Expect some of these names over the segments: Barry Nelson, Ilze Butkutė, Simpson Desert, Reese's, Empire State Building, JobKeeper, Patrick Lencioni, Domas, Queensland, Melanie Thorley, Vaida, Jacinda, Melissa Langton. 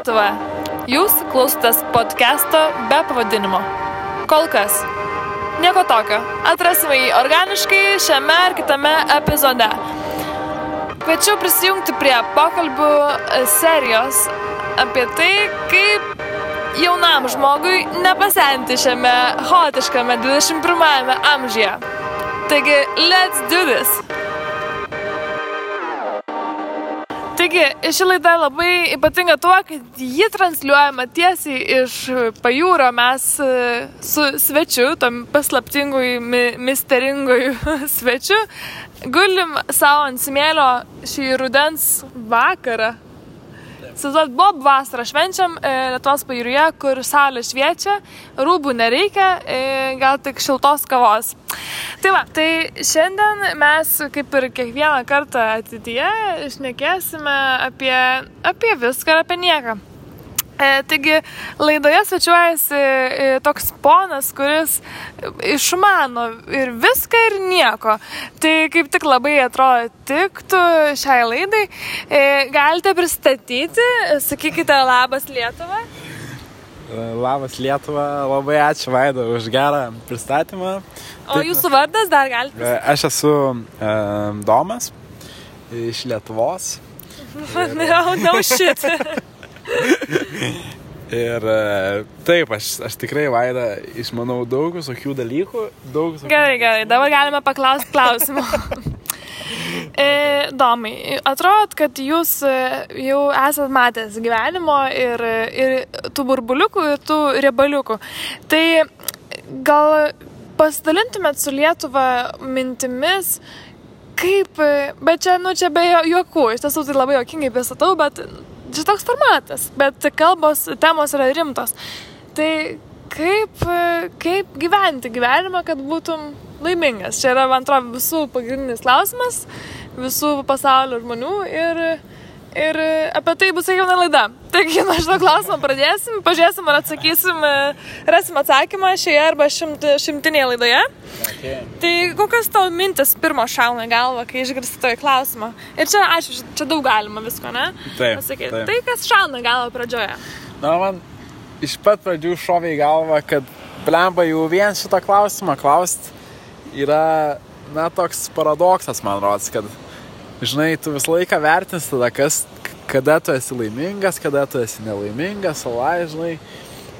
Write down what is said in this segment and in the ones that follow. Lietuva. Jūs klausotės podcasto be pavadinimo. Kol kas. Nieko tokio. Atrasime jį organiškai šiame ar kitame epizode. Kviečiu prisijungti prie pokalbių serijos apie tai, kaip jaunam žmogui nepasenti šiame chaotiškame 21 amžiuje. Taigi, let's do this! Taigi, ši laida labai ypatinga tuo, kad ji transliuojama tiesiai iš pajūro. Mes su svečiu, tom paslaptingui, misteringui svečiu, gulim savo ant smėlio šį rudens vakarą. Sazot, bob vasarą švenčiam Lietuvos pajūryje, kur saulė šviečia, rūbų nereikia, gal tik šiltos kavos. Tai va, tai šiandien mes, kaip ir kiekvieną kartą ateityje, šnekėsime apie viską ir apie nieką. Taigi, laidoje svečiuojasi toks ponas, kuris išmano ir viską ir nieko. Tai kaip tik labai atrodo tiktų šiai laidai. Galite pristatyti, sakykite labas Lietuva. Labas Lietuva, labai ačiū Vaida už gerą pristatymą. O taip, jūsų vardas dar galite pristatyti? Aš esu Domas iš Lietuvos. No shit. Ir taip, aš tikrai, Vaida, išmanau daug visokių dalykų. Gerai, dabar galime paklausti klausimą. Domai, atrodo, kad jūs jau esat matęs gyvenimo ir tų burbuliukų, ir tų riebaliukų. Tai gal pasidalintumėt su Lietuva mintimis, kaip, bet čia be juokų, iš tiesų tai labai juokingai pristatau, bet čia toks formatas, bet kalbos, temos yra rimtos. Tai kaip gyventi gyvenimą, kad būtum laimingas? Čia yra, man atrodo, visų pagrindinis klausimas, visų pasaulio žmonių ir apie tai bus kiekviena laida. Taigi, nuo šito klausimo pradėsim, pažiūrėsim ar atsakysim, rasim atsakymą šioje arba šimtinėje laidoje. Okay. Tai kokios tavo mintis pirmo šauna galva, kai išgirsti toj klausimą? Ir čia, aišku, čia daug galima visko, ne? Taip. Tai kas šauna galva pradžioje? Na, man iš pat pradžių šovė į galvą, kad blemba jau vien šito klausimą klaust yra, na, toks paradoksas, man rodos, kad žinai, tu visą laiką vertins tada, kada tu esi laimingas, kada tu esi nelaimingas, žinai.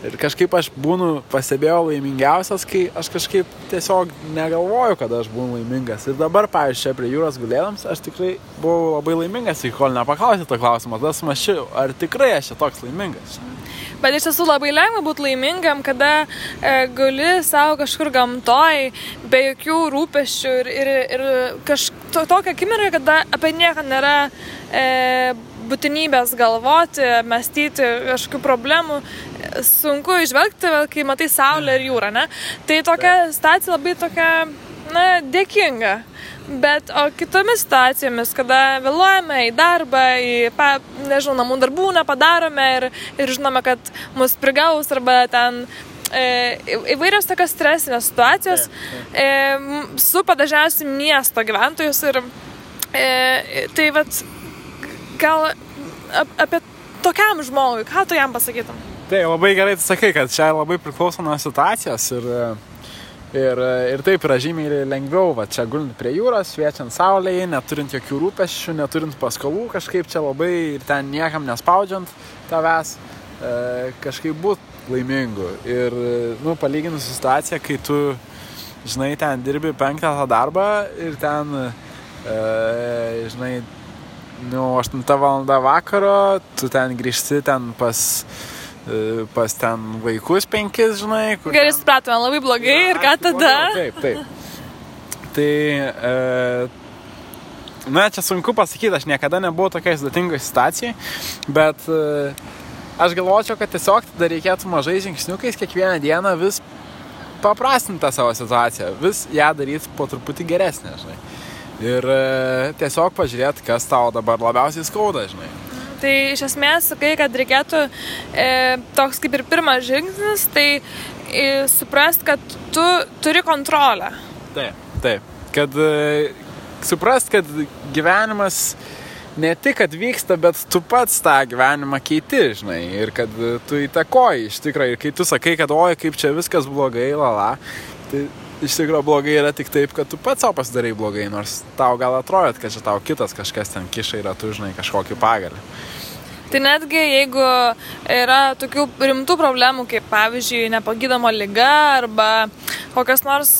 Ir kažkaip aš būnu, pastebėjau laimingiausias, kai aš kažkaip tiesiog negalvoju, kada aš būnu laimingas. Ir dabar, pavyzdžiui, prie jūros gulėdams, aš tikrai buvau labai laimingas, iki kol nepaklausė to klausimo. Tada smašiu, ar tikrai aš toks laimingas. Bet iš tiesų labai lengva būti laimingam, kada guli savo kažkur gamtoj, be jokių rūpesčių ir tokia akimirka, kada apie nieką nėra būtinybės galvoti, mąstyti, kažkokių problemų. Sunku išvelgti, kai matai saulę ir jūrą, ne? Tai tokia stacija labai tokia, na, dėkinga. Bet o kitomis situacijomis, kada vėluojame į darbą, nežinau, namų darbų nepadarome ir žinome, kad mus prigaus arba ten įvairios tokios stresinės situacijos supa dažniausiai miesto gyventojus ir tai vat gal apie tokiam žmogui, ką tu jam pasakytum? Tai labai gerai tu sakai, kad čia labai priklauso nuo situacijos ir taip yra žymiai lengviau, va, čia gulint prie jūros, šviečiant saulėje, neturint jokių rūpesčių, neturint paskolų, kažkaip čia labai ir ten niekam nespaudžiant tavęs, kažkaip būt laimingu. Ir, nu, palyginus situaciją, kai tu, žinai, ten dirbi penktą tą darbą ir ten, žinai, nu, 8 valandą vakaro, tu ten grįžti ten pas ten vaikus 5, žinai. Gerai, supratome, labai blogai, ja, ir ką tada? Taip. Tai, na, čia sunku pasakyti, aš niekada nebuvau tokiai sudėtingai situacijai, bet aš galvočiau, kad tiesiog tada reikėtų mažai žingsniukais kiekvieną dieną vis paprastinti tą savo situaciją, vis ją daryti po truputį geresnę, žinai. Ir tiesiog pažiūrėti, kas tau dabar labiausiai skauda, žinai. Tai iš esmės, sakai, kad reikėtų toks kaip ir pirmas žingsnis, tai suprast, kad tu turi kontrolę. Taip. Kad suprast, kad gyvenimas ne tik, kad vyksta, bet tu pats tą gyvenimą keiti, žinai, ir kad tu įtakoji iš tikrųjų, ir kai tu sakai, kad oi, kaip čia viskas blogai, lala, tai iš tikrųjų blogai yra tik taip, kad tu pats savo pasidarai blogai, nors tau gal atrodo, kad čia tau kitas kažkas ten kiša ir tu, žinai, kažkokį pagalį. Tai netgi jeigu yra tokių rimtų problemų, kaip pavyzdžiui nepagydoma liga arba kokias nors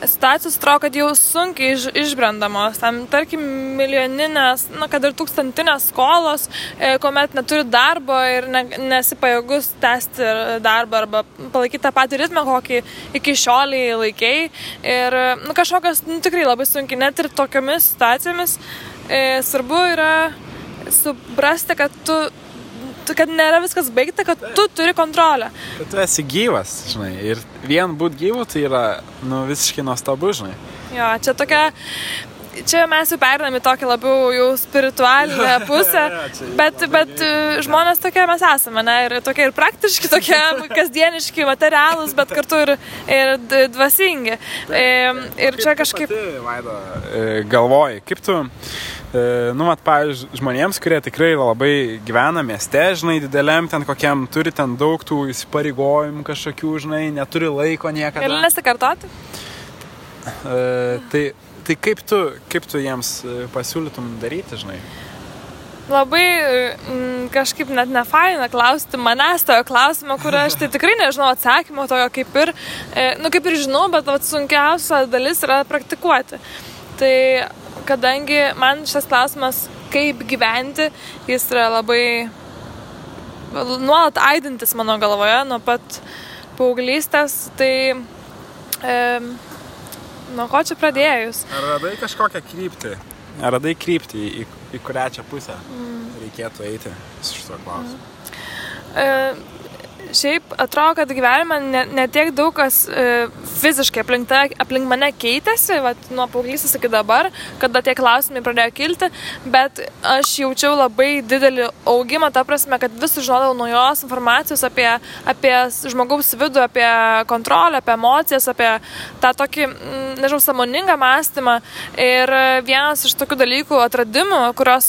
situacijos atrodo, kad jau sunkiai išbrendamos, tarkim milijoninės, kad ir tūkstantinės skolos, kuomet neturi darbo ir nesipajėgus tęsti darbą arba palaikyti tą patį ritmą, kokį iki šioliai laikei ir kažkokios tikrai labai sunkiai, net ir tokiomis situacijomis svarbu yra suprasti, kad tu kad nėra viskas baigta, kad tu turi kontrolę. Kad tu esi gyvas, žinai, ir vien būt gyvu tai yra, visiškai nuostabu, žinai. Jo, čia mes jau perinam į tokią labiau jau spiritualinę pusę, bet žmonės tokie mes esame, ne, ir tokie ir praktiški, tokie kasdieniški, materialūs, bet kartu ir dvasingi. Ir čia kažkaip... Pati, Vaida, galvoji, kaip tu... pavyzdžiui, žmonėms, kurie tikrai labai gyvena mieste, žinai, dideliam ten kokiam, turi ten daug tų įsipareigojimų kažkokių, žinai, neturi laiko niekada. Gali nesikartoti? Tai kaip tu jiems pasiūlytum daryti, žinai? Labai kažkaip net nefaina klausti manęs tojo klausimo, kur aš tai tikrai nežinau atsakymo tojo, kaip ir žinau, bet sunkiausia dalis yra praktikuoti. Tai kadangi man šitas klausimas, kaip gyventi, jis yra labai nuolat aidintis mano galvoje nuo pat paauglystės, tai nuo ko čia pradėjus? Ar radai kažkokią kryptį? Ar radai kryptį, į kurią čia pusę reikėtų eiti su šito klausimu? Šiaip atrodo, kad gyvenime ne tiek daug kas fiziškai aplink mane keitėsi, nuo paauglystės iki dabar, kada tie klausimai pradėjo kilti, bet aš jaučiau labai didelį augimą, ta prasme, kad vis sužinodavau naujos informacijos apie žmogaus vidų, apie kontrolę, apie emocijas, apie tą tokį, nežinau, sąmoningą mąstymą. Ir vienas iš tokių dalykų atradimų, kurios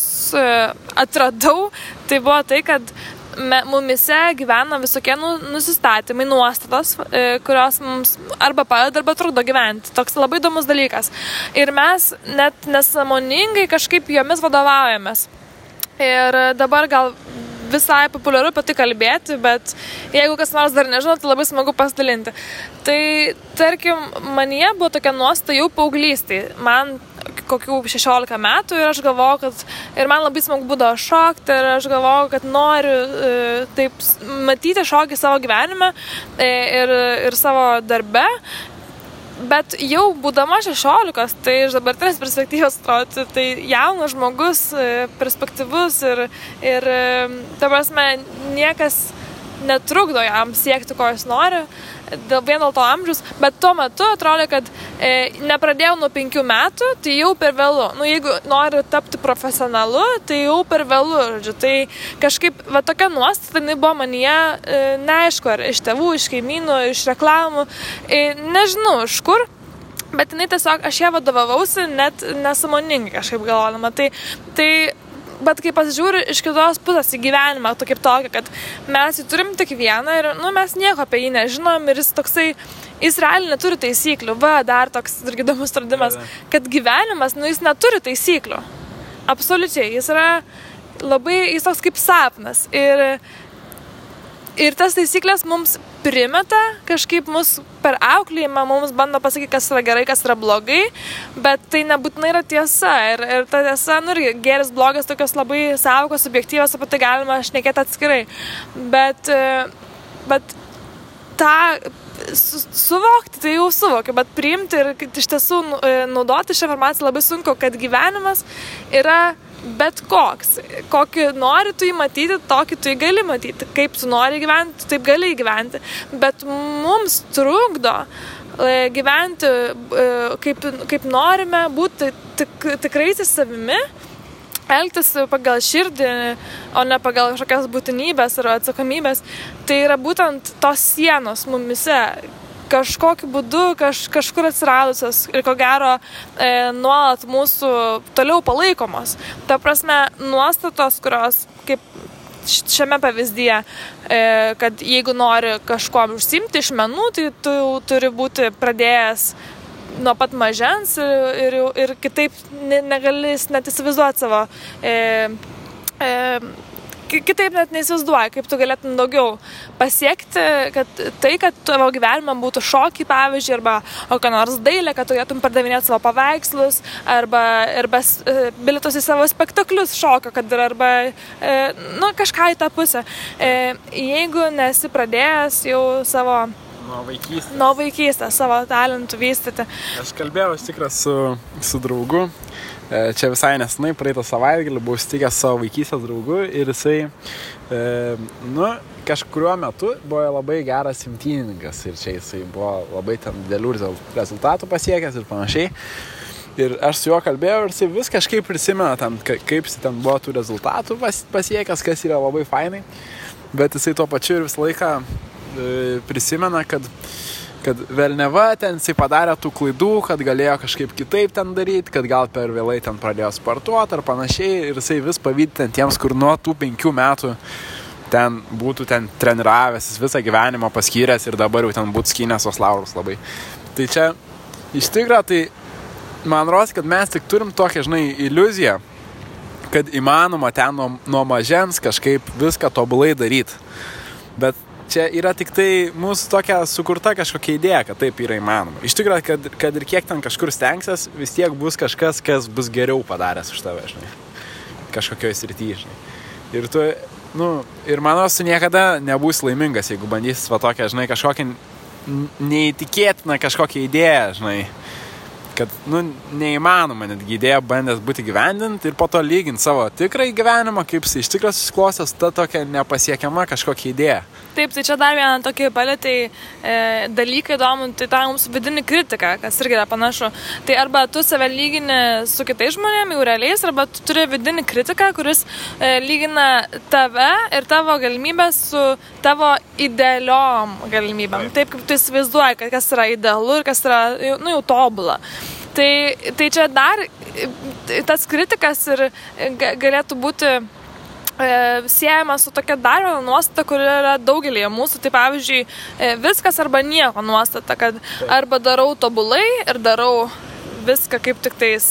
atradau, tai buvo tai, kad mumise gyvena visokie nusistatymai, nuostatos, kurios mums arba padeda, arba trukdo gyventi. Toks labai įdomus dalykas. Ir mes net nesąmoningai kažkaip jomis vadovaujamės. Ir dabar gal visai populiaru pati kalbėti, bet jeigu kas nors dar nežino, tai labai smagu pasidalinti. Tai, tarkim, manyje buvo tokia nuostata jau paauglystėj. Man kokių 16 metų ir aš galvojau, kad ir man labai smagu būdavo šokti ir aš galvojau, kad noriu taip matyti šokį savo gyvenime ir savo darbe. Bet jau būdama 16, tai iš dabartinės perspektyvos atrodo, tai jaunas žmogus, perspektyvus ir ta prasme, niekas netrukdo jam siekti, ko jis nori, vien dėl to amžiaus, bet tuo metu atrodo, kad nepradėjau nuo 5 metų, tai jau per vėlu. Jeigu noriu tapti profesionalu, tai jau per vėlu, žodžiu. Tai kažkaip, tokia nuostata, jinai buvo manyje neaišku, ar iš tėvų, iš kaimynų, iš reklamų, nežinau, iš kur. Bet jinai tiesiog, aš ją vadovavausi net nesąmoningai kažkaip galvodama. Tai bet kai pasižiūri iš kitos pusės į gyvenimą, to kaip tokia, kad mes jį turim tik vieną ir mes nieko apie jį nežinom ir jis toksai, jis realiai neturi taisyklių. Dar toks irgi įdomus atradimas, kad gyvenimas, jis neturi taisyklių. Absoliučiai, jis yra labai, jis toks kaip sapnas ir tas taisyklės mums primeta, kažkaip mus per auklėjimą, mums bando pasakyti, kas yra gerai, kas yra blogai, bet tai nebūtinai yra tiesa. Ir ta tiesa, ir geris, blogas, tokios labai sąvokos, subjektyvos, apie tai galima šnekėti atskirai. Bet tą suvokti, tai jau suvokiu, bet priimti ir iš tiesų naudoti šią informaciją labai sunku, kad gyvenimas yra bet koks. Kokį nori tu jį matyti, tokį tu jį gali matyti. Kaip tu nori gyventi, taip gali gyventi. Bet mums trukdo gyventi kaip norime, būti tikrais savimi, elgtis pagal širdį, o ne pagal kažkokias būtinybės ar atsakomybės. Tai yra būtent tos sienos mumise, kažkokiu būdu kažkur atsiradusios ir ko gero nuolat mūsų toliau palaikomos. Ta prasme, nuostatos, kurios kaip šiame pavyzdyje, kad jeigu nori kažkuom užsiimti iš menų, tai tu turi būti pradėjęs nuo pat mažens ir kitaip negali net įsivaizduoti savo kitaip net neįsivaizduoji, kaip tu galėtum daugiau pasiekti, kad tai, kad tavo gyvenime būtų šokiai, pavyzdžiui, arba kokia nors dailė, kad tu galėtum pardavinėti savo paveikslus, arba bilietus į savo spektaklius šokio, kad ir arba kažką į tą pusę. Jeigu nesi pradėjęs jau savo nuo vaikystės savo talentų vystyti. Aš kalbėjau tikrai su draugu. Čia visai nesenai, praeitą savaitgalį, buvau susitikęs savo vaikystės draugu ir jisai, kažkuriuo metu buvo labai geras imtynininkas ir čia jisai buvo labai ten didelių rezultatų pasiekęs ir panašiai. Ir aš su juo kalbėjau ir jisai vis kažkaip prisimena ten, kaip jisai ten buvo tų rezultatų pasiekęs, kas yra labai fainai, bet jisai tuo pačiu ir visą laiką prisimena, kad velneva ten jisai padarė tų klaidų, kad galėjo kažkaip kitaip ten daryti, kad gal per vėlai ten pradėjo sportuoti ar panašiai ir jisai vis pavydi ten tiems, kur nuo tų 5 metų ten būtų ten treniravęs, jis visą gyvenimą paskyręs ir dabar jau ten būtų skynęs tos laurus labai. Tai čia iš tikrųjų, tai man rodos, kad mes tik turim tokią, iliuziją, kad įmanoma ten nuo mažens kažkaip viską tobulai daryti. Bet čia yra tik tai mūsų tokia sukurta kažkokia idėja, kad taip yra įmanoma. Iš tikrųjų, kad ir kiek ten kažkur stengsies, vis tiek bus kažkas, kas bus geriau padaręs už tave, kažkokioj srity, Ir tu, ir manos, tu niekada nebūsi laimingas, jeigu bandysi tokią, kažkokią neįtikėtiną kažkokią idėją, kad, neįmanoma netgi idėja bandęs būti gyvendint ir po to lygint savo tikrai gyvenimą, kaip jis iš tikras susiklosęs, ta tokia nepasiekiama kažkokia idėja. Taip, tai čia dar vieną tokį palėtai dalyką įdomų, tai tą mums vidinį kritiką, kas irgi yra panašu. Tai arba tu save lygini su kitais žmonėm, jau realiais, arba tu turi vidinį kritiką, kuris lygina tave ir tavo galimybę su tavo idealiom galimybėm. Taip, kaip tu įsivaizduoji, kad kas yra idealu ir kas yra, jau tobula. Tai čia dar tas kritikas ir galėtų būti siejamas su tokia dar viena nuostata, kuri yra daugelėje mūsų. Tai pavyzdžiui, viskas arba nieko nuostata, kad arba darau tobulai ir darau viską kaip tik tais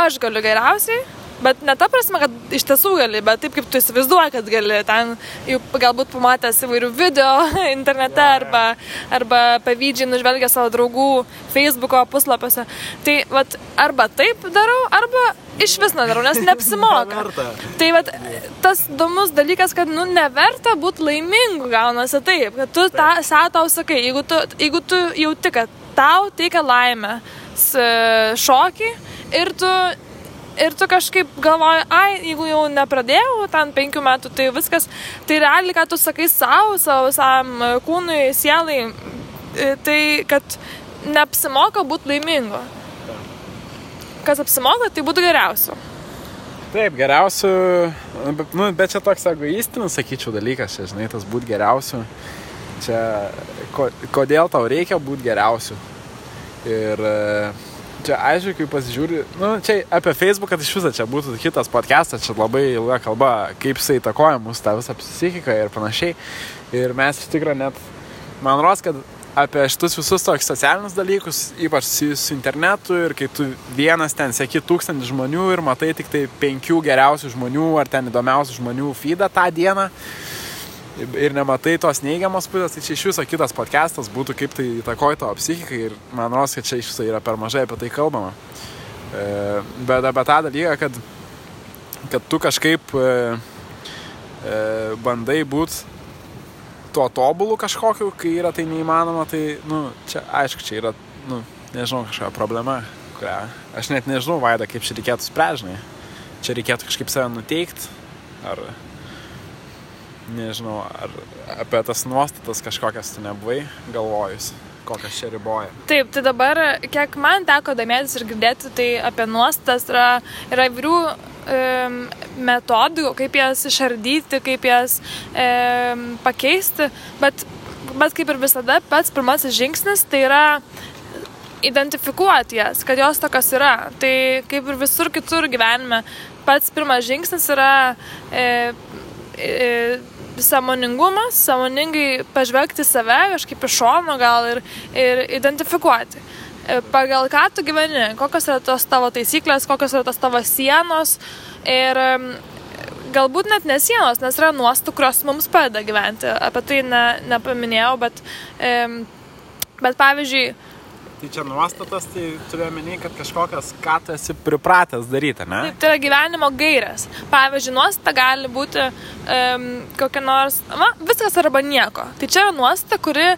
aš galiu geriausiai, bet ne ta prasme, kad iš tiesų gali, bet taip kaip tu įsivaizduoji, kad gali. Ten jau galbūt pamatęs įvairių video internete arba pavydžiai nužvelgia savo draugų Facebook'o puslapiuose. Tai vat, arba taip darau, arba išvis nedarau, nes neapsimoka. Tai vat, tas įdomus dalykas, kad neverta būti laimingu, gaunasi taip, kad tu tau sakai, jeigu tu jauti, kad tau teikia laimę šokį ir tu kažkaip galvoji, jeigu jau nepradėjau ten 5 metų, tai viskas, tai realiai, ką tu sakai savo visam kūnui, sielai, tai kad neapsimoka būti laimingo. Kas apsimoka, tai būtų geriausiu. Taip, geriausiu, bet čia toks egoistinis, sakyčiau, dalykas, čia, tas būti geriausiu. Čia, kodėl tau reikia būti geriausiu. Ir čia, aišku, kai pasižiūri, čia apie Facebooką, tai iš viso čia būtų kitas podcastas, čia labai ilga kalba, kaip jisai įtakoja mūsų tą visą psichiką ir panašiai. Ir mes iš tikrųjų net, man rodos, kad apie šitus visus tokius socialinius dalykus, ypač su internetu, ir kai tu vienas ten seki 1,000 žmonių ir matai tik tai 5 geriausių žmonių ar ten įdomiausių žmonių feedą tą dieną, ir nematai tos neigiamos pusės, tai čia iš viso kitas podcastas būtų, kaip tai įtakoja tavo psichikai, ir man rodos, kad čia iš viso yra per mažai apie tai kalbama. Bet apie tą dalyką, kad tu kažkaip bandai būti tuo tobulu kažkokiu, kai yra tai neįmanoma, tai, čia, aišku, čia yra, kažkokia problema, kurią aš net nežinau, Vaida, kaip čia reikėtų spręžinai. Čia reikėtų kažkaip save nuteikti, ar nežinau, ar apie tas nuostatas kažkokias tu nebuvai galvojus, kokias čia riboja. Taip, tai dabar, kiek man teko domėtis ir girdėti, tai apie nuostatas yra įvairių metodų, kaip jas išardyti, kaip jas pakeisti, bet bet kaip ir visada, pats pirmasis žingsnis tai yra identifikuoti jas, kad jos tokios yra. Tai kaip ir visur kitur gyvenime, pats pirmas žingsnis yra sąmoningumas, sąmoningai pažvelgti save, kažkaip iš šono gal ir identifikuoti. Pagal ką tu gyveni, kokios yra tos tavo taisyklės, kokios yra tos tavo sienos ir galbūt net ne sienos, nes yra nuostų, kurios mums padeda gyventi. Apie tai nepaminėjau, bet pavyzdžiui... Tai čia nuostatas, tai turiu omenyje, kad kažkokios, ką tu esi pripratęs daryti, ne? Taip, tai yra gyvenimo gairės. Pavyzdžiui, nuostata gali būti kokia nors, viskas arba nieko. Tai čia yra nuostata, kuri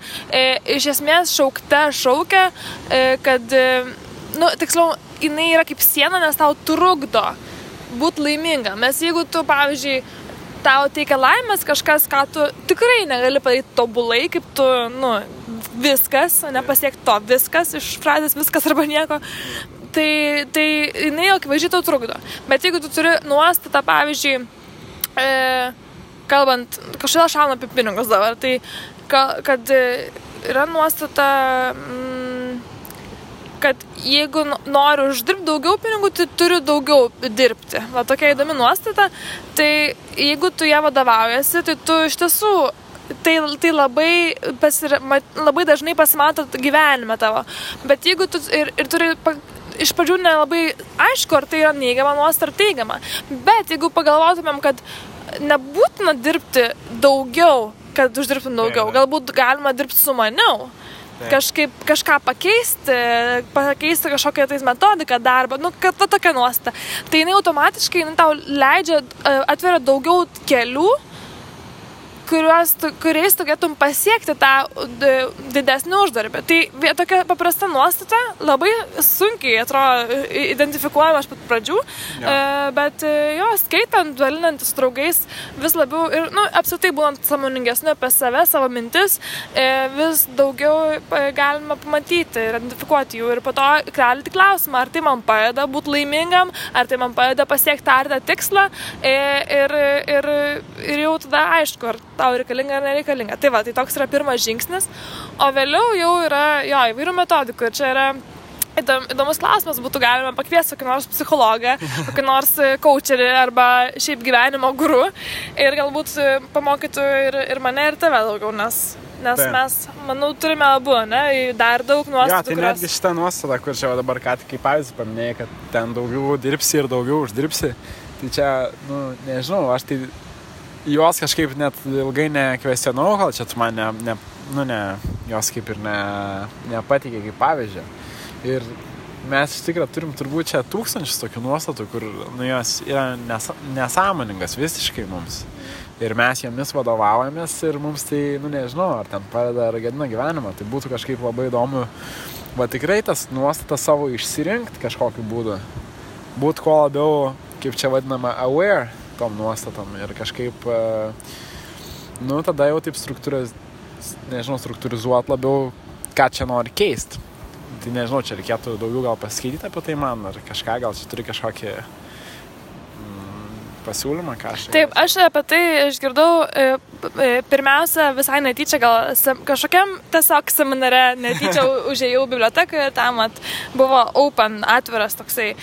iš esmės šaukia, kad, tiksliau, jinai yra kaip siena, nes tau trukdo būt laiminga. Nes jeigu tu, pavyzdžiui, tau teikia laimės kažkas, ką tu tikrai negali padaryti tobulai, kaip tu, viskas, nepasiekti to viskas, iš frazės viskas arba nieko, tai jinai akivaizdžiai tau trukdo. Bet jeigu tu turi nuostatą, pavyzdžiui, kalbant, kažkodėl šauna apie pinigus dabar, tai kad yra nuostata, kad jeigu noriu uždirbti daugiau pinigų, tai turiu daugiau dirbti. Va, tokia įdomi nuostata. Tai jeigu tu ją vadovaujasi, tai tu iš tiesų tai labai dažnai pasimato gyvenime tavo. Bet jeigu tu ir turi iš pradžių nelabai aišku, ar tai yra neigiama nuostata ar teigiama. Bet jeigu pagalvotumėm, kad nebūtina dirbti daugiau, kad uždirbtum daugiau, galbūt galima dirbti sumaniau. Kažkaip kažką pakeisti kažkokią tais metodiką darbą, kad va tokia nuostata. Tai jinai automatiškai tau leidžia, atveria daugiau kelių, kuriais tu galėtum pasiekti tą didesnį uždarbį. Tai tokia paprasta nuostata, labai sunkiai atrodo identifikuojama iš pat pradžių, bet jo, skaitant, dalinantis draugais, vis labiau ir apskritai būnant sąmoningesniu apie save, savo mintis, vis daugiau galima pamatyti ir identifikuoti jų ir po to kelti klausimą, ar tai man padeda būti laimingam, ar tai man padeda pasiekti tą tikslą ir jau tada aišku, ar tau reikalinga ar nereikalinga. Tai va, tai toks yra pirmas žingsnis, o vėliau jau yra įvairių metodikų ir čia yra įdomus klausimas, būtų galima pakviesti kokį nors psichologą, kokį nors coacherį arba šiaip gyvenimo guru ir galbūt pamokytų ir mane ir tave daugiau, nes mes, manau, turime abu, ne, dar daug nuostatų, tai netgi šitą nuostatą, kur čia dabar ką tik kaip pavyzdį paminėjai, kad ten daugiau dirbsi ir daugiau uždirbsi, tai čia, nežinau, aš tai jos kažkaip net ilgai nekvestionau, gal čia tu man jos kaip ir nepatikė kaip pavyzdžio. Ir mes iš tikrųjų turim turbūt čia tūkstančius tokių nuostatų, kur jos yra nesąmoningas visiškai mums. Ir mes jomis vadovaujamės ir mums tai, nežinau, ar ten padeda ar gadina gyvenimą. Tai būtų kažkaip labai įdomu, va tikrai tas nuostatas savo išsirinkti kažkokiu būdu. Būt kuo labiau, kaip čia vadinama, aware tom nuostatom ir kažkaip tada jau taip struktūrizuot labiau, ką čia nori keisti. Tai nežinau, čia reikėtų daugiau gal pasiskaityti apie tai man, ar kažką, gal čia turi kažkokį pasiūlymą, ką aš... Taip, aš apie tai išgirdau pirmiausia visai netyčia, gal kažkokiam tiesiog seminare netyčia užėjau bibliotekoje, tam buvo open, atviras toksai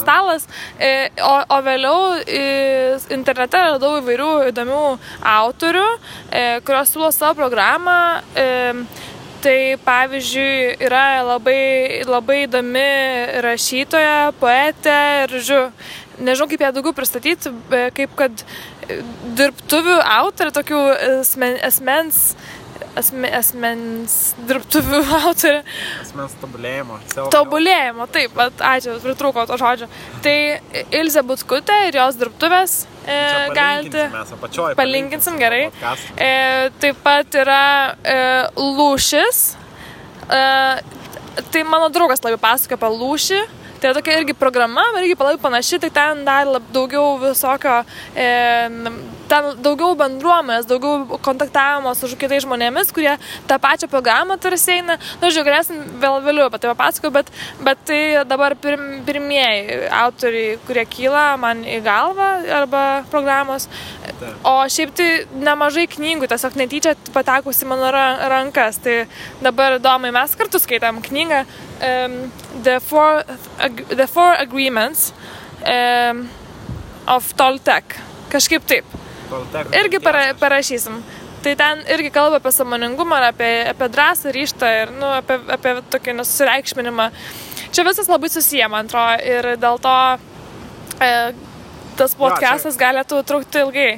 stalas, o vėliau internete radau įvairių įdomių autorių, kurios siūlo savo programą. Tai pavyzdžiui yra labai, labai įdomi rašytoja, poetė ir nežinau kaip ją daugiau pristatyti, kaip kad dirbtuvių autorė, tokių asmens dirbtuvių autorė. Asmens tobulėjimo. Tobulėjimo, taip, bet ačiū, pritrūko to žodžio. Tai Ilze Butkutė ir jos dirbtuvės galite. Palinkinsim gerai. Taip pat yra lūšis. Tai mano draugas labai pasakoja apie lūšį. Tai yra tokia irgi programa, irgi labai panaši, tai ten dar daugiau visokio ten daugiau bendruomės, daugiau kontaktavimo su kitais žmonėmis, kurie tą pačią programą tarsi eina. Nu, žiūrėjau, galėsim vėliau apie tai papasakau, bet tai dabar pirmieji autoriai, kurie kyla man į galvą arba programos. O šiaip tai nemažai knygų, tiesiog netyčia patekusi mano rankas. Tai dabar, Domai, mes kartu skaitam knygą The Four Agreements of Toltec. Kažkaip taip. Toltec. Irgi parašysim. Tai ten irgi kalba apie sąmoningumą, apie drąsą, ryžtą ir apie tokį nesusireikšminimą. Čia visas labai susiję, man atrodo, ir dėl to tas podcastas galėtų trukti ilgai.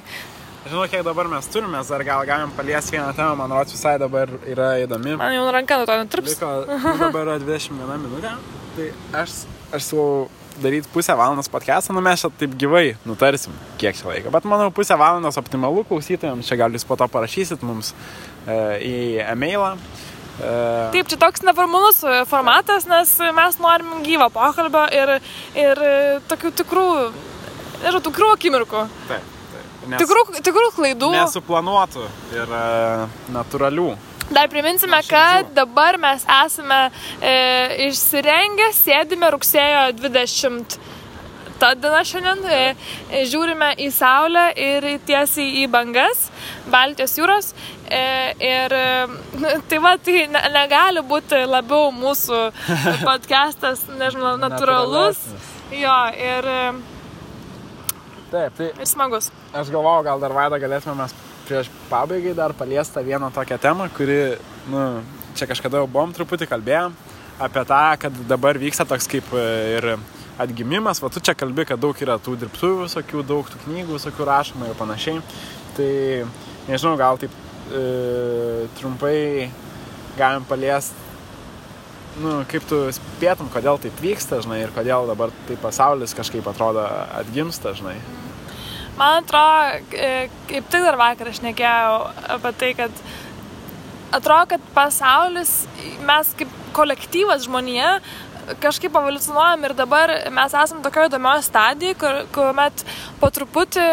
Žinau, kiek dabar mes turime, ar gal galim paliesti vieną temą, man rodos visai dabar yra įdomi. Man jau ranka nuo to netirps. Liko, dabar yra 21 minutė, tai aš siūlau daryti pusę valandos podcastą, mes čia taip gyvai nutarsim, kiek čia laiko. Bet manau, pusę valandos optimalu klausytojams, čia gal jūs po to parašysit mums į e-mailą. Taip, čia toks neformalus formatas, nes mes norim gyvo pokalbio ir tokių tikrų akimirkų. Taip. Tikrų klaidų. Nesuplanuotų ir natūralių. Dar priminsime, kad dabar mes esame išsirengę, sėdime rugsėjo 20 dieną šiandien, žiūrime į saulę ir tiesiai į bangas, Baltijos jūros. Ir tai va, tai negali būti labiau mūsų podcastas, nežinau, natūralus. Jo, ir taip, tai ir smagus. Aš galvojau, gal dar Vaida galėsime mes prieš pabaigai dar paliestą vieną tokią temą, kuri, čia kažkada jau buvom truputį kalbėję apie tą, kad dabar vyksta toks kaip ir atgimimas. Va, tu čia kalbi, kad daug yra tų dirbtuvių visokių, daug tų knygų visokių rašoma ir panašiai. Tai, nežinau, gal taip trumpai galim paliest, kaip tu spėtum, kodėl taip vyksta, ir kodėl dabar tai pasaulis kažkaip atrodo atgimsta, Man atrodo, kaip tik dar vakar aš nekėjau apie tai, kad atrodo, kad pasaulis, mes kaip kolektyvas žmonija kažkaip evoliucionuojam ir dabar mes esam tokioje įdomioje stadijoje, kuomet po truputį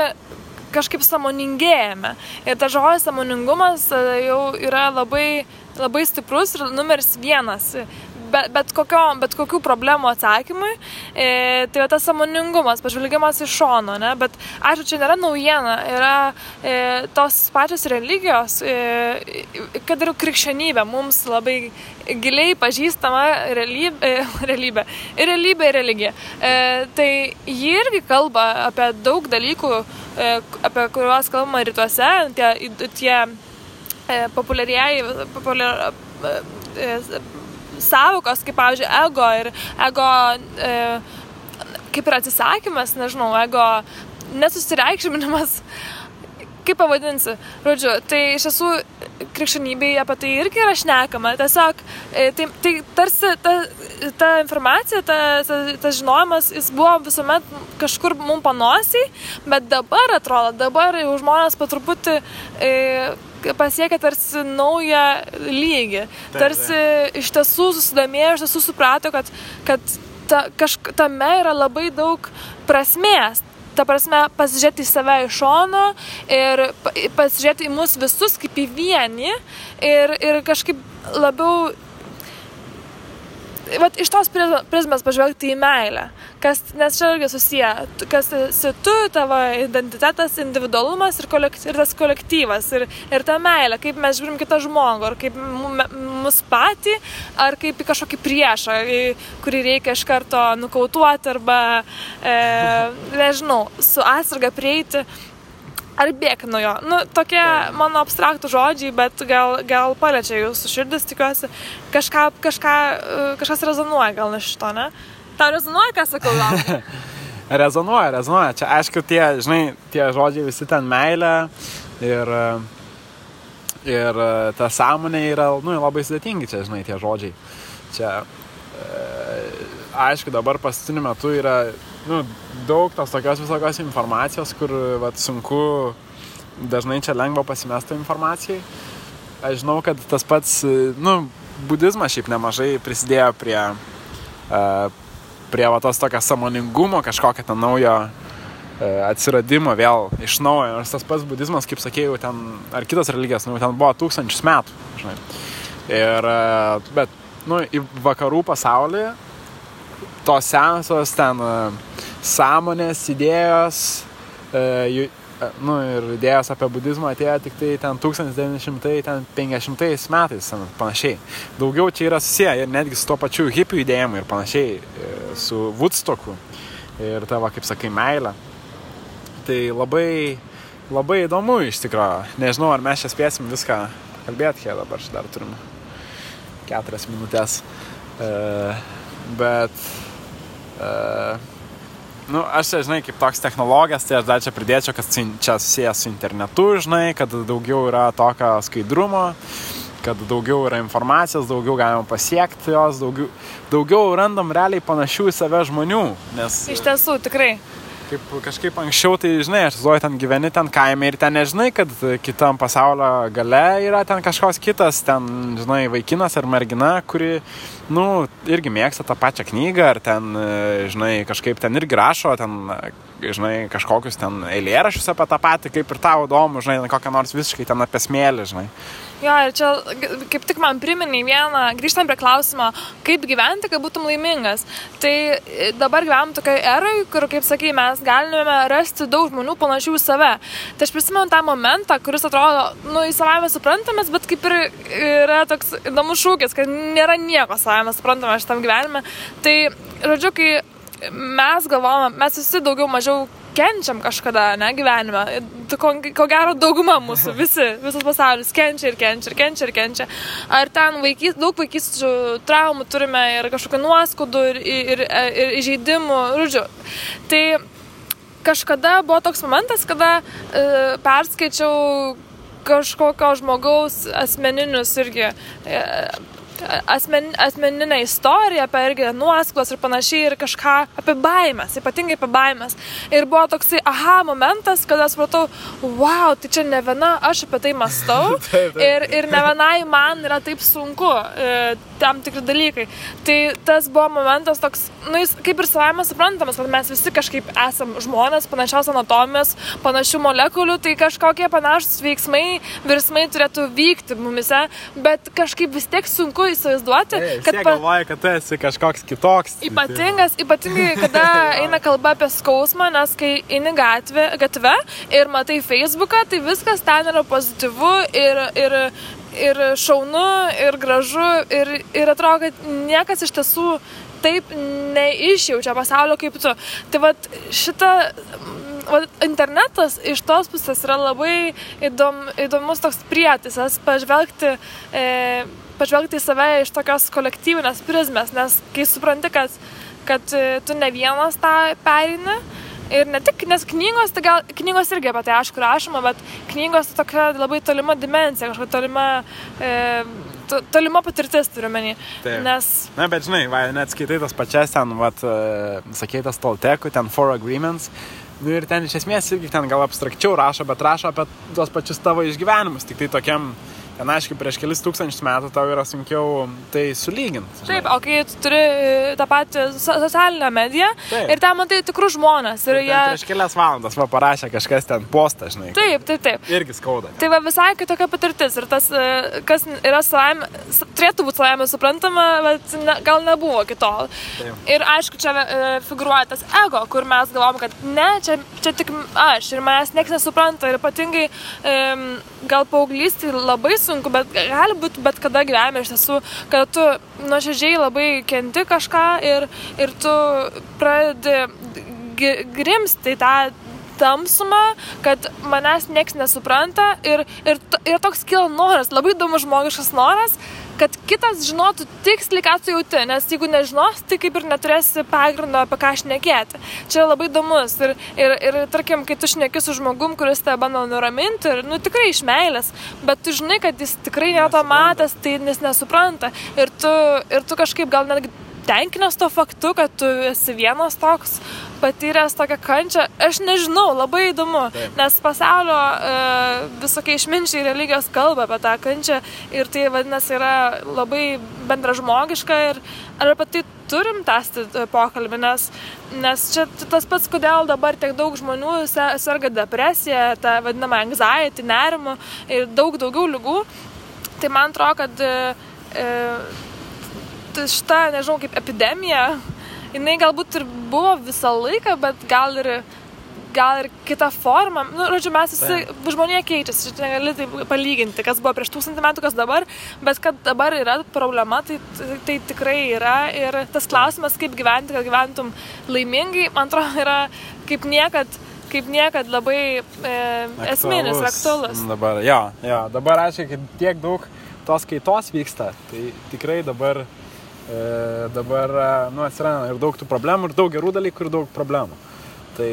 kažkaip sąmoningėjame. Ir ta žodis sąmoningumas jau yra labai, labai stiprus ir numeris 1. Bet kokių problemų atsakymui, tai tas sąmoningumas, pažvelgimas iš šono, ne? Bet aišku, čia nėra naujiena, yra tos pačios religijos, kad ir krikščionybė, mums labai giliai pažįstama realybė ir religija. Tai ji irgi kalba apie daug dalykų, apie kuriuos kalbama rytuose, tie populiarieji savokos, kaip, pavyzdžiui, ego kaip ir atsisakymas, ego nesusireikšminimas, kaip pavadinsi, tai iš tiesų krikščionybėje apie tai irgi yra šnekama, tiesiog tai tarsi ta informacija, tas žinojimas, jis buvo visuomet kažkur mums panosijai, bet dabar jau žmonės patruputį pasiekia tarsi naują lygį. Tarsi iš tiesų susidomėjo, iš tiesų suprato, kad tame yra labai daug prasmės. Ta prasme, pasižiūrėti į save iš šono ir pasižiūrėti į mus visus kaip į vienį ir kažkaip labiau iš tos prizmės pažvelgti į meilę, nes čia irgi susiję, kas esi tu, tavo identitetas, individualumas ir tas kolektyvas, ir ta meilė, kaip mes žiūrim kitą žmogų, ar kaip mus patį, ar kaip į kažkokį priešą, kurį reikia iš karto nukautuoti, arba, su atsarga prieiti, ar bėk nuo jo. Tokie mano abstraktų žodžiai, bet gal paliečia jūsų širdis, tikiuosi. Kažkas rezonuoja gal iš šito, ne? Tau rezonuoja, ką sakau? Rezonuoja. Čia, aišku, tie žodžiai visi ten meilė ir ta sąmonė yra labai sudėtingi čia, tie žodžiai. Čia, aišku, dabar pasitiniu metu yra daug tos tokios visokios informacijos, kur sunku, dažnai čia lengva pasimesti informacijai. Aš žinau, kad tas pats, budizmas šiaip nemažai prisidėjo prie tos tokio sąmoningumo, kažkokio naujo atsiradimo vėl iš naujo, nors tas pats budizmas, kaip sakėjau, ten, ar kitas religijas, ten buvo 1000 metų, žinai. Ir, bet, į vakarų pasaulį tos senosios ten sąmonės, idėjos, ir idėjos apie budizmą atėjo tik tai ten 1950 metais, panašiai. Daugiau čia yra susiję, ir netgi su to pačiu hipių idėjimu ir panašiai, su Woodstocku ir tavo, kaip sakai, meilę. Tai labai, labai įdomu iš tikro. Nežinau, ar mes čia spėsim viską kalbėti, kai dabar čia dar turim 4 minutės. Aš čia, žinai, kaip toks technologijas, tai aš dar čia pridėčiau, kad čia susijęs su internetu, žinai, kad daugiau yra tokio skaidrumo, kad daugiau yra informacijos, daugiau galima pasiekti jos, daugiau randam realiai panašių į save žmonių. Nes... Iš tiesų, tikrai. Kaip kažkaip anksčiau, tai žinai, aš zuoju, ten gyveni ten kaime ir ten nežinai, kad kitam pasaulio gale yra ten kažkoks kitas, ten, žinai, vaikinas ar mergina, kuri, irgi mėgsta tą pačią knygą, ar ten, žinai, kažkaip ten irgi rašo, ten, žinai, kažkokius ten eilėrašius apie tą patį, kaip ir tavo įdomu, žinai, kokią nors visiškai ten apie smėlį, žinai. Jo, ir čia kaip tik man priminė vieną, grįžtam prie klausimo, kaip gyventi, kad būtum laimingas. Tai dabar gyvenam tokiai erai, kur, kaip sakai, mes galime rasti daug žmonių panašių į save. Tai aš prisimenu tą momentą, kuris atrodo, į savame suprantamės, bet kaip ir yra toks įdomus šūkis, kad nėra nieko savame suprantame šitam gyvenime. Tai, žodžiu, kai mes galvojame, mes visi daugiau mažiau kenčiam kažkada, gyvenime. Ko gero dauguma mūsų, visas pasaulis kenčia. Ar ten daug vaikysčių traumų turime ir kažkokių nuoskaudų ir įžeidimų, žodžiu. Tai kažkada buvo toks momentas, kada perskaičiau kažkokio žmogaus asmeninius irgi... asmeninę istoriją apie irgi nuosklos ir panašiai ir kažką apie baimės, ypatingai apie baimės. Ir buvo toksai aha momentas, kada supratau, wow, tai čia ne viena aš apie tai mąstau ir ne vienai man yra taip sunku tam tikri dalykai. Tai tas buvo momentas toks, jis kaip ir savaime suprantamas, kad mes visi kažkaip esam žmonės, panašios anatomijos, panašių molekulių, tai kažkokie panašus virsmai turėtų vykti mumise, bet kažkaip vis tiek sunku įsivaizduoti, kad... Jis galvoja, kad tu esi kažkoks kitoks. Ypatingai, kada eina kalba apie skausmą, nes kai eini gatve ir matai Facebooką, tai viskas ten yra pozityvu ir šaunu, ir gražu, ir atrodo, kad niekas iš tiesų taip neišjaučia pasaulio kaip tu. Tai vat internetas iš tos pusės yra labai įdomus toks prietaisas pažvelgti į save iš tokios kolektyvinės prizmės, nes kai supranti, kad tu ne vienas tą perini, ir ne tik, nes knygos, tai gal knygos irgi apie tai aišku rašoma, bet knygos tai tokia labai tolima dimensija, kažkokia tolima patirtis turiu menį. Nes... bet žinai, net skaitai tas pačias ten, sakei tas Toltekų, ten Four Agreements, ir ten iš esmės irgi ten gal abstrakčiau rašo, bet rašo apie tuos pačius tavo išgyvenimus, tik tai tokiam. Ten, aišku, prieš kelis 1000 metų tau yra sunkiau tai sulyginti. Taip, o kai tu turi tą patį socialinę mediją, taip. Ir ten matai tikrus žmonės. Ir prieš kelias valandas parašė kažkas ten postą, žinai. Taip. Irgi skauda. Tai visai kitokia patirtis. Ir tas, kas yra savaime, turėtų būti savaime suprantama, bet gal nebuvo kitol. Taip. Ir aišku, čia figuruoja tas ego, kur mes galvom, kad čia tik aš ir manęs niekas nesupranta. Ir ypatingai gal paauglystį labai sunku, bet gali būti bet kada gyvenime iš tiesų, kad tu nuoširdžiai labai kenti kažką ir tu pradedi grimsti tą tamsumą, kad manęs nieks nesupranta ir toks kyla noras, labai įdomus žmogiškas noras, kad kitas žinotų tiksliai, ką tu jauti, nes jeigu nežinos, tai kaip ir neturėsi pagrindo apie ką šnekėti. Čia labai įdomus ir tarkim, kai tu šneki su žmogum, kuris tave bando nuraminti, ir, tikrai iš meilės, bet tu žinai, kad jis tikrai nėra to matęs, tai jis nesupranta ir tu kažkaip gal netgi pasitenkinęs to faktu, kad tu esi vienas toks, patyręs tokią kančią, aš nežinau, labai įdomu, nes pasaulio visokiai išminčiai religijos kalba apie tą kančią ir tai vadinasi yra labai bendražmogiška ir ar apie tai turim tęsti pokalbį, nes čia tas pats, kodėl dabar tiek daug žmonių serga depresiją, tą vadinamą anxiety, nerimą ir daug daugiau ligų, tai man atrodo, kad šita, nežinau, kaip epidemija, jinai galbūt ir buvo visą laiką, bet gal ir kitą formą. Mes visi, žmonija keičiasi, čia negali taip palyginti, kas buvo prieš 1000 metų, kas dabar, bet kad dabar yra problema, tai tikrai yra. Ir tas klausimas, kaip gyventi, kad gyventum laimingai, man atrodo, yra kaip niekad labai esminis, aktualus. Dabar, dabar aiškia, kad tiek daug tos kaitos vyksta, tai tikrai dabar atsiranda ir daug tų problemų, ir daug gerų dalykų, ir daug problemų. Tai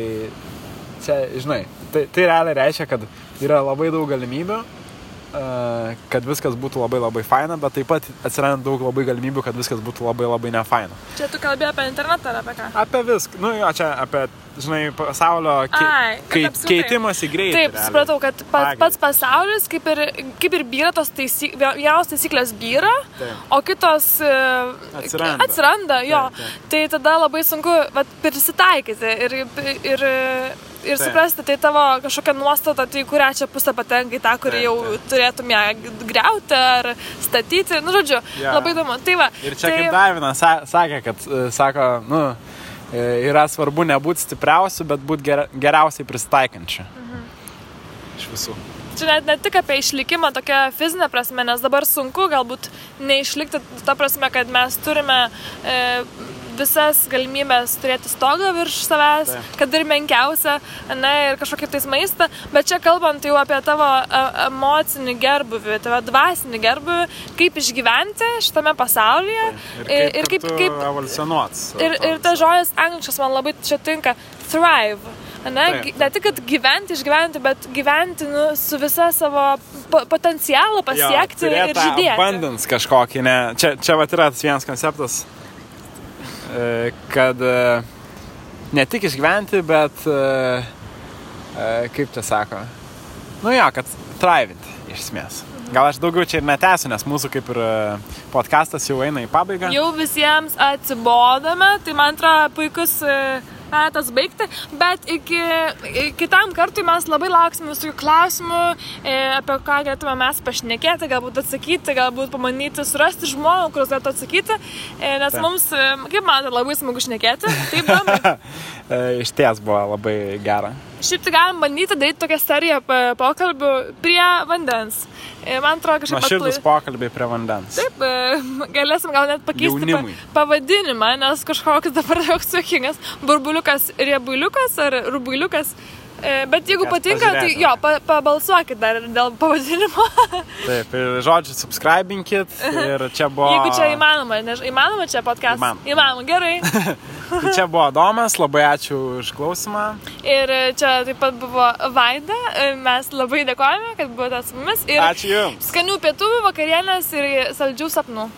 čia, žinai, tai realiai reiškia, kad yra labai daug galimybių, kad viskas būtų labai labai faina, bet taip pat atsiranda daug labai galimybių, kad viskas būtų labai labai nefaina. Čia tu kalbėjai apie internetą ar apie ką? Apie viską, čia apie, žinai, pasaulio keitimas į greitį. Taip, supratau, kad pats pasaulis kaip ir byra tos vienos taisyklės byra, o kitos atsiranda jo. Taip. Tai tada labai sunku prisitaikyti ir suprasti, tai tavo kažkokia nuostata, tai kurią čia pusę patenka į tą, kurį jau turėtum ją griauti ar statyti, labai įdomu. Tai va, ir čia kaip Davina sakė, kad yra svarbu nebūti stipriausiu, bet būti geriausiai prisitaikančiu. Iš visų. Čia net ne tik apie išlikimą, tokia fizinė prasme, nes dabar sunku galbūt neišlikti ta prasme, kad mes turime visas galimybės turėti stogą virš savęs, kad ir menkiausia, ir kažkokį tais maistą, bet čia kalbant jau apie tavo emocinį gerbuvį, tavo dvasinį gerbuvį, kaip išgyventi šitame pasaulyje. Ir kaip evoliucionuoti. Ir ta žodis angliškas man labai čia tinka, thrive. Ne tik, kad gyventi, išgyventi, bet gyventi su visa savo potencialą pasiekti ir žydėti. Turėti abundance kažkokį, ne? Čia vat yra tas vienas konceptas, kad ne tik išgyventi, bet kaip čia sako? Kad thrivinti, iš esmės. Gal aš daugiau čia ir netęsiu, nes mūsų kaip ir podcastas jau eina į pabaigą. Jau visiems atsibodame, tai man atrodo puikus tas baigti, bet kitam kartui mes labai lauksime visų klausimų, apie ką galėtume mes pašnekėti, galbūt atsakyti, galbūt pamanyti, surasti žmogų, kuris galėtų atsakyti, nes mums, kaip man, labai smagu šnekėti, taip buvo. Iš ties buvo labai gera. Šiaip tai galim bandyti daryti tokią seriją pokalbių prie vandens. Man atrodo kažkaip nuoširdūs pokalbiai prie vandens. Taip, galėsim gal net pakeisti pavadinimą, nes kažkoks dabar toks juokingas. Burbuliukas, riebuliukas ar rubuliukas. Bet jeigu patinka, tai pabalsuokit dar dėl pavadinimo. Taip, ir žodžiu, subscribinkit. Ir čia buvo... Jeigu čia įmanoma, įmanoma čia podcast? Įmanoma, gerai. Tai čia buvo Domas, labai ačiū už klausimą. Ir čia taip pat buvo Vaida, mes labai dėkojame, kad buvote su mumis. Ačiū jums. Skanių pietų, vakarienės ir saldžių sapnų.